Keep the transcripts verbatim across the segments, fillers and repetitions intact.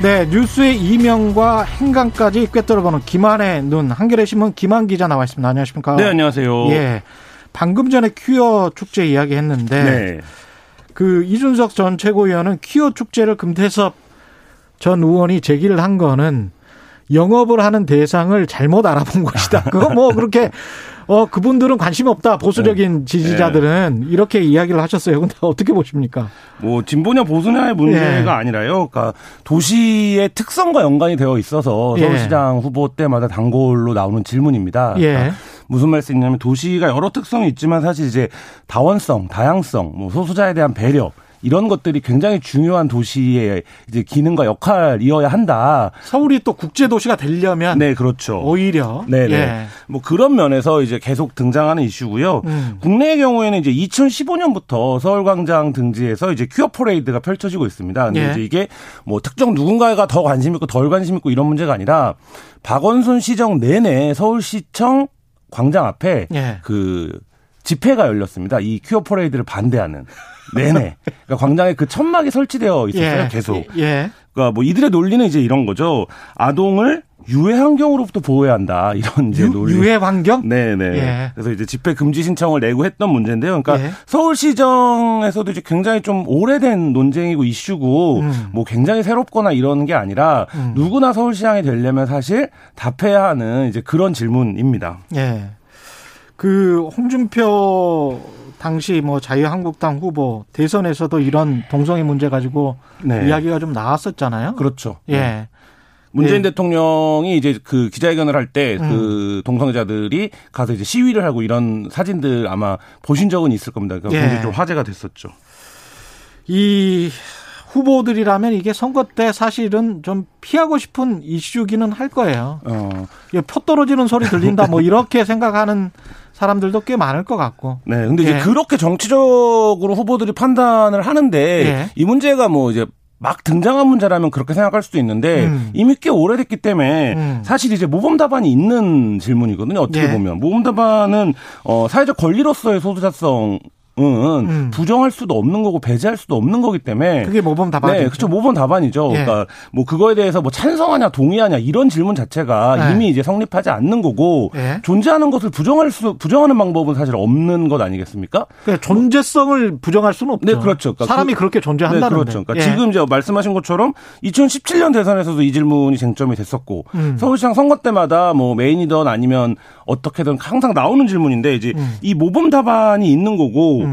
네, 뉴스의 이면과 행간까지 꿰뚫어보는 김한의 눈. 한겨레신문 김한 기자 나와 있습니다. 안녕하십니까? 네, 안녕하세요. 예, 방금 전에 퀴어 축제 이야기했는데 네. 그 이준석 전 최고위원은 퀴어 축제를 금태섭 전 의원이 제기를 한 거는 영업을 하는 대상을 잘못 알아본 것이다. 그거 뭐 그렇게 어 그분들은 관심이 없다. 보수적인 네. 지지자들은 네. 이렇게 이야기를 하셨어요. 근데 어떻게 보십니까? 뭐 진보냐 보수냐의 문제가 네. 아니라요. 그러니까 도시의 특성과 연관이 되어 있어서 서울시장 네. 후보 때마다 단골로 나오는 질문입니다. 그러니까 네. 무슨 말씀이냐면 도시가 여러 특성이 있지만 사실 이제 다원성, 다양성, 뭐 소수자에 대한 배려. 이런 것들이 굉장히 중요한 도시의 이제 기능과 역할이어야 한다. 서울이 또 국제 도시가 되려면 네, 그렇죠. 오히려 네, 네. 예. 뭐 그런 면에서 이제 계속 등장하는 이슈고요. 음. 국내의 경우에는 이제 이천십오 년부터 서울광장 등지에서 이제 퀴어 퍼레이드가 펼쳐지고 있습니다. 근데 예. 이제 이게 뭐 특정 누군가가 더 관심 있고 덜 관심 있고 이런 문제가 아니라 박원순 시정 내내 서울시청 광장 앞에 예. 그 집회가 열렸습니다. 이 퀴어 퍼레이드를 반대하는. 네네. 그러니까 광장에 그 천막이 설치되어 있었어요. 예, 계속. 예. 그러니까 뭐 이들의 논리는 이제 이런 거죠. 아동을 유해 환경으로부터 보호해야 한다. 이런 이제 유, 논리. 유해 환경? 네네. 예. 그래서 이제 집회 금지 신청을 내고 했던 문제인데요. 그러니까 예. 서울시정에서도 이제 굉장히 좀 오래된 논쟁이고 이슈고 음. 뭐 굉장히 새롭거나 이런 게 아니라 음. 누구나 서울시장이 되려면 사실 답해야 하는 이제 그런 질문입니다. 예. 그 홍준표 당시 뭐 자유한국당 후보 대선에서도 이런 동성애 문제 가지고 네. 이야기가 좀 나왔었잖아요. 그렇죠. 예. 네. 문재인 네. 대통령이 이제 그 기자회견을 할 때 그 음. 동성애자들이 가서 이제 시위를 하고 이런 사진들 아마 보신 적은 있을 겁니다. 그러니까 예. 굉장히 좀 화제가 됐었죠. 이 후보들이라면 이게 선거 때 사실은 좀 피하고 싶은 이슈기는 할 거예요. 어. 표 떨어지는 소리 들린다 뭐 이렇게 생각하는 사람들도 꽤 많을 것 같고. 네. 근데 이제 예. 그렇게 정치적으로 후보들이 판단을 하는데 예. 이 문제가 뭐 이제 막 등장한 문제라면 그렇게 생각할 수도 있는데 음. 이미 꽤 오래됐기 때문에 음. 사실 이제 모범 답안이 있는 질문이거든요. 어떻게 예. 보면 모범 답안은 어 사회적 권리로서의 소수자성 은 음. 부정할 수도 없는 거고 배제할 수도 없는 거기 때문에 그게 모범 답안이죠. 네, 그렇죠. 모범 답안이죠. 예. 그러니까 뭐 그거에 대해서 뭐 찬성하냐 동의하냐 이런 질문 자체가 예. 이미 이제 성립하지 않는 거고 예. 존재하는 것을 부정할 수 부정하는 방법은 사실 없는 것 아니겠습니까? 그러니까 존재성을 부정할 수는 없죠. 네, 그렇죠. 그러니까 사람이 그, 그렇게 존재한다는데. 네, 그렇죠. 그러니까 예. 지금 이제 말씀하신 것처럼 이천십칠 년 대선에서도 이 질문이 쟁점이 됐었고 음. 서울시장 선거 때마다 뭐 메인이든 아니면 어떻게든 항상 나오는 질문인데 이제 음. 이 모범 답안이 있는 거고. 그,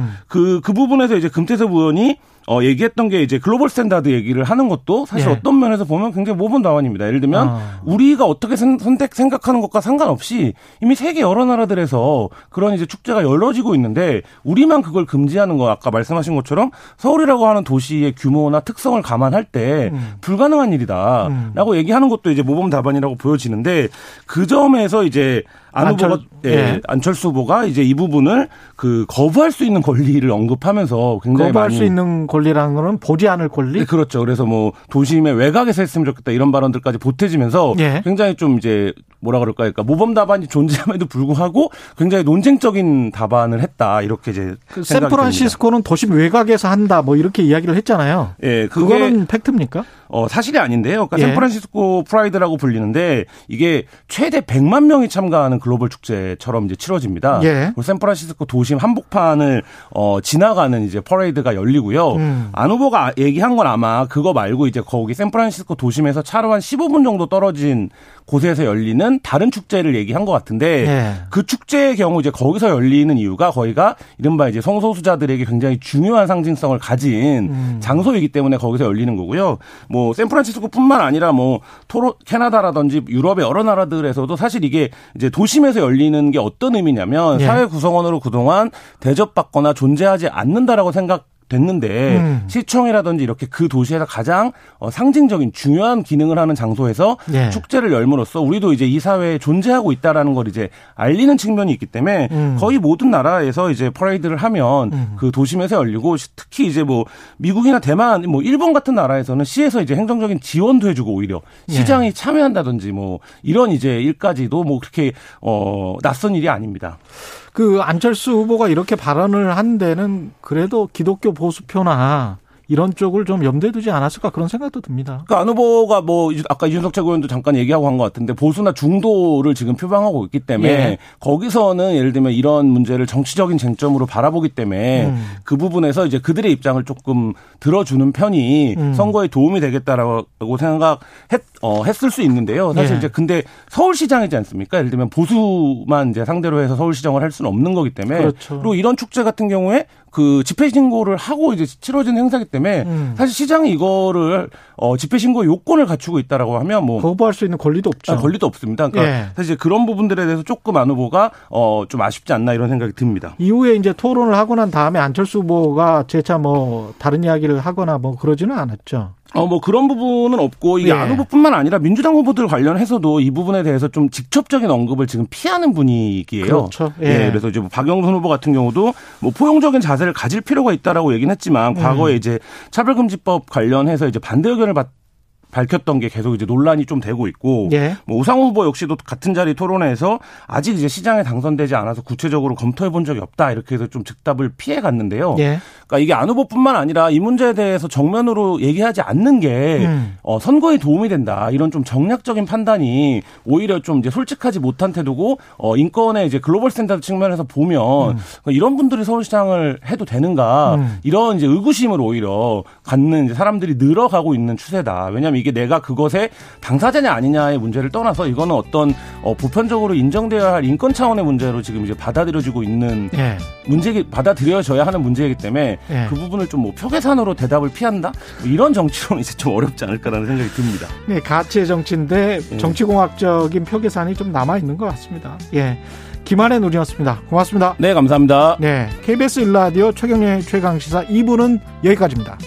음. 그 부분에서 이제 금태섭 의원이 어, 얘기했던 게 이제 글로벌 스탠다드 얘기를 하는 것도 사실 예. 어떤 면에서 보면 굉장히 모범 답안입니다. 예를 들면 어. 우리가 어떻게 선택, 생각하는 것과 상관없이 이미 세계 여러 나라들에서 그런 이제 축제가 열러지고 있는데 우리만 그걸 금지하는 거 아까 말씀하신 것처럼 서울이라고 하는 도시의 규모나 특성을 감안할 때 음. 불가능한 일이다라고 음. 얘기하는 것도 이제 모범 답안이라고 보여지는데 그 점에서 이제 안 안철, 후보가, 예. 예. 안철수 후보가 이제 이 부분을 그 거부할 수 있는 권리를 언급하면서 굉장히 거부할 많이 수 있는 권 권리라는 거는 보지 않을 권리? 네, 그렇죠. 그래서 뭐 도심의 외곽에서 했으면 좋겠다 이런 발언들까지 보태지면서 예. 굉장히 좀 이제 뭐라 그럴까? 그러니까 모범 답안이 존재함에도 불구하고 굉장히 논쟁적인 답안을 했다 이렇게 이제 그 샌프란시스코는 도심 외곽에서 한다 뭐 이렇게 이야기를 했잖아요. 예, 그거는 팩트입니까? 어 사실이 아닌데요. 그러니까 예. 샌프란시스코 프라이드라고 불리는데 이게 최대 백만 명이 참가하는 글로벌 축제처럼 이제 치러집니다. 예. 샌프란시스코 도심 한복판을 어, 지나가는 이제 퍼레이드가 열리고요. 음. 안 후보가 얘기한 건 아마 그거 말고 이제 거기 샌프란시스코 도심에서 차로 한 십오 분 정도 떨어진 곳에서 열리는 다른 축제를 얘기한 것 같은데 네. 그 축제의 경우 이제 거기서 열리는 이유가 거기가 이른바 이제 성소수자들에게 굉장히 중요한 상징성을 가진 음. 장소이기 때문에 거기서 열리는 거고요. 뭐 샌프란시스코뿐만 아니라 뭐 토로 캐나다라든지 유럽의 여러 나라들에서도 사실 이게 이제 도심에서 열리는 게 어떤 의미냐면 네. 사회 구성원으로 그동안 대접받거나 존재하지 않는다라고 생각 됐는데 음. 시청이라든지 이렇게 그 도시에서 가장 어, 상징적인 중요한 기능을 하는 장소에서 네. 축제를 열므로써 우리도 이제 이 사회에 존재하고 있다라는 걸 이제 알리는 측면이 있기 때문에 음. 거의 모든 나라에서 이제 퍼레이드를 하면 음. 그 도심에서 열리고 특히 이제 뭐 미국이나 대만, 뭐 일본 같은 나라에서는 시에서 이제 행정적인 지원도 해주고 오히려 시장이 네. 참여한다든지 뭐 이런 이제 일까지도 뭐 그렇게 어, 낯선 일이 아닙니다. 그 안철수 후보가 이렇게 발언을 한 데는 그래도 기독교 보수표나 이런 쪽을 좀 염두에 두지 않았을까 그런 생각도 듭니다. 그러니까 안 후보가 뭐 아까 이준석 최고위원도 잠깐 얘기하고 한 것 같은데 보수나 중도를 지금 표방하고 있기 때문에 예. 거기서는 예를 들면 이런 문제를 정치적인 쟁점으로 바라보기 때문에 음. 그 부분에서 이제 그들의 입장을 조금 들어주는 편이 음. 선거에 도움이 되겠다라고 생각했 어, 했을 수 있는데요. 사실 예. 이제 근데 서울시장이지 않습니까? 예를 들면 보수만 이제 상대로 해서 서울시장을 할 수는 없는 거기 때문에 그렇죠. 그리고 이런 축제 같은 경우에 그 집회 신고를 하고 이제 치러지는 행사기 때문에 음. 사실 시장이 이거를 어, 집회 신고 요건을 갖추고 있다라고 하면 뭐 거부할 수 있는 권리도 없죠. 아, 권리도 없습니다. 그러니까 예. 사실 그런 부분들에 대해서 조금 안 후보가 어, 좀 아쉽지 않나 이런 생각이 듭니다. 이후에 이제 토론을 하고 난 다음에 안철수 후보가 재차 뭐 다른 이야기를 하거나 뭐 그러지는 않았죠. 어, 뭐 그런 부분은 없고 이게 네. 안 후보뿐만 아니라 민주당 후보들 관련해서도 이 부분에 대해서 좀 직접적인 언급을 지금 피하는 분위기예요. 그렇죠. 예. 예, 그래서 이제 뭐 박영선 후보 같은 경우도 뭐 포용적인 자세를 가질 필요가 있다라고 얘기는 했지만 과거에 음. 이제 차별금지법 관련해서 이제 반대 의견을 받 밝혔던 게 계속 이제 논란이 좀 되고 있고, 예. 뭐 우상호 후보 역시도 같은 자리 토론회에서 아직 이제 시장에 당선되지 않아서 구체적으로 검토해 본 적이 없다 이렇게 해서 좀 즉답을 피해 갔는데요. 예. 그러니까 이게 안 후보뿐만 아니라 이 문제에 대해서 정면으로 얘기하지 않는 게 음. 어, 선거에 도움이 된다 이런 좀 정략적인 판단이 오히려 좀 이제 솔직하지 못한 태도고 어, 인권의 이제 글로벌 스탠다드 측면에서 보면 음. 그러니까 이런 분들이 서울시장을 해도 되는가 음. 이런 이제 의구심을 오히려 갖는 이제 사람들이 늘어가고 있는 추세다. 왜냐하면 이게 내가 그것의 당사자냐 아니냐의 문제를 떠나서 이거는 어떤 어, 보편적으로 인정되어야 할 인권 차원의 문제로 지금 이제 받아들여지고 있는 예. 문제기 받아들여져야 하는 문제이기 때문에 예. 그 부분을 좀 뭐 표계산으로 대답을 피한다 뭐 이런 정치로는 이제 좀 어렵지 않을까라는 생각이 듭니다. 네, 가치의 정치인데 예. 정치공학적인 표계산이 좀 남아 있는 것 같습니다. 예, 김한의 눈이었습니다. 고맙습니다. 네, 감사합니다. 네, 케이비에스 일 라디오 최경영의 최강시사 이 부는 여기까지입니다.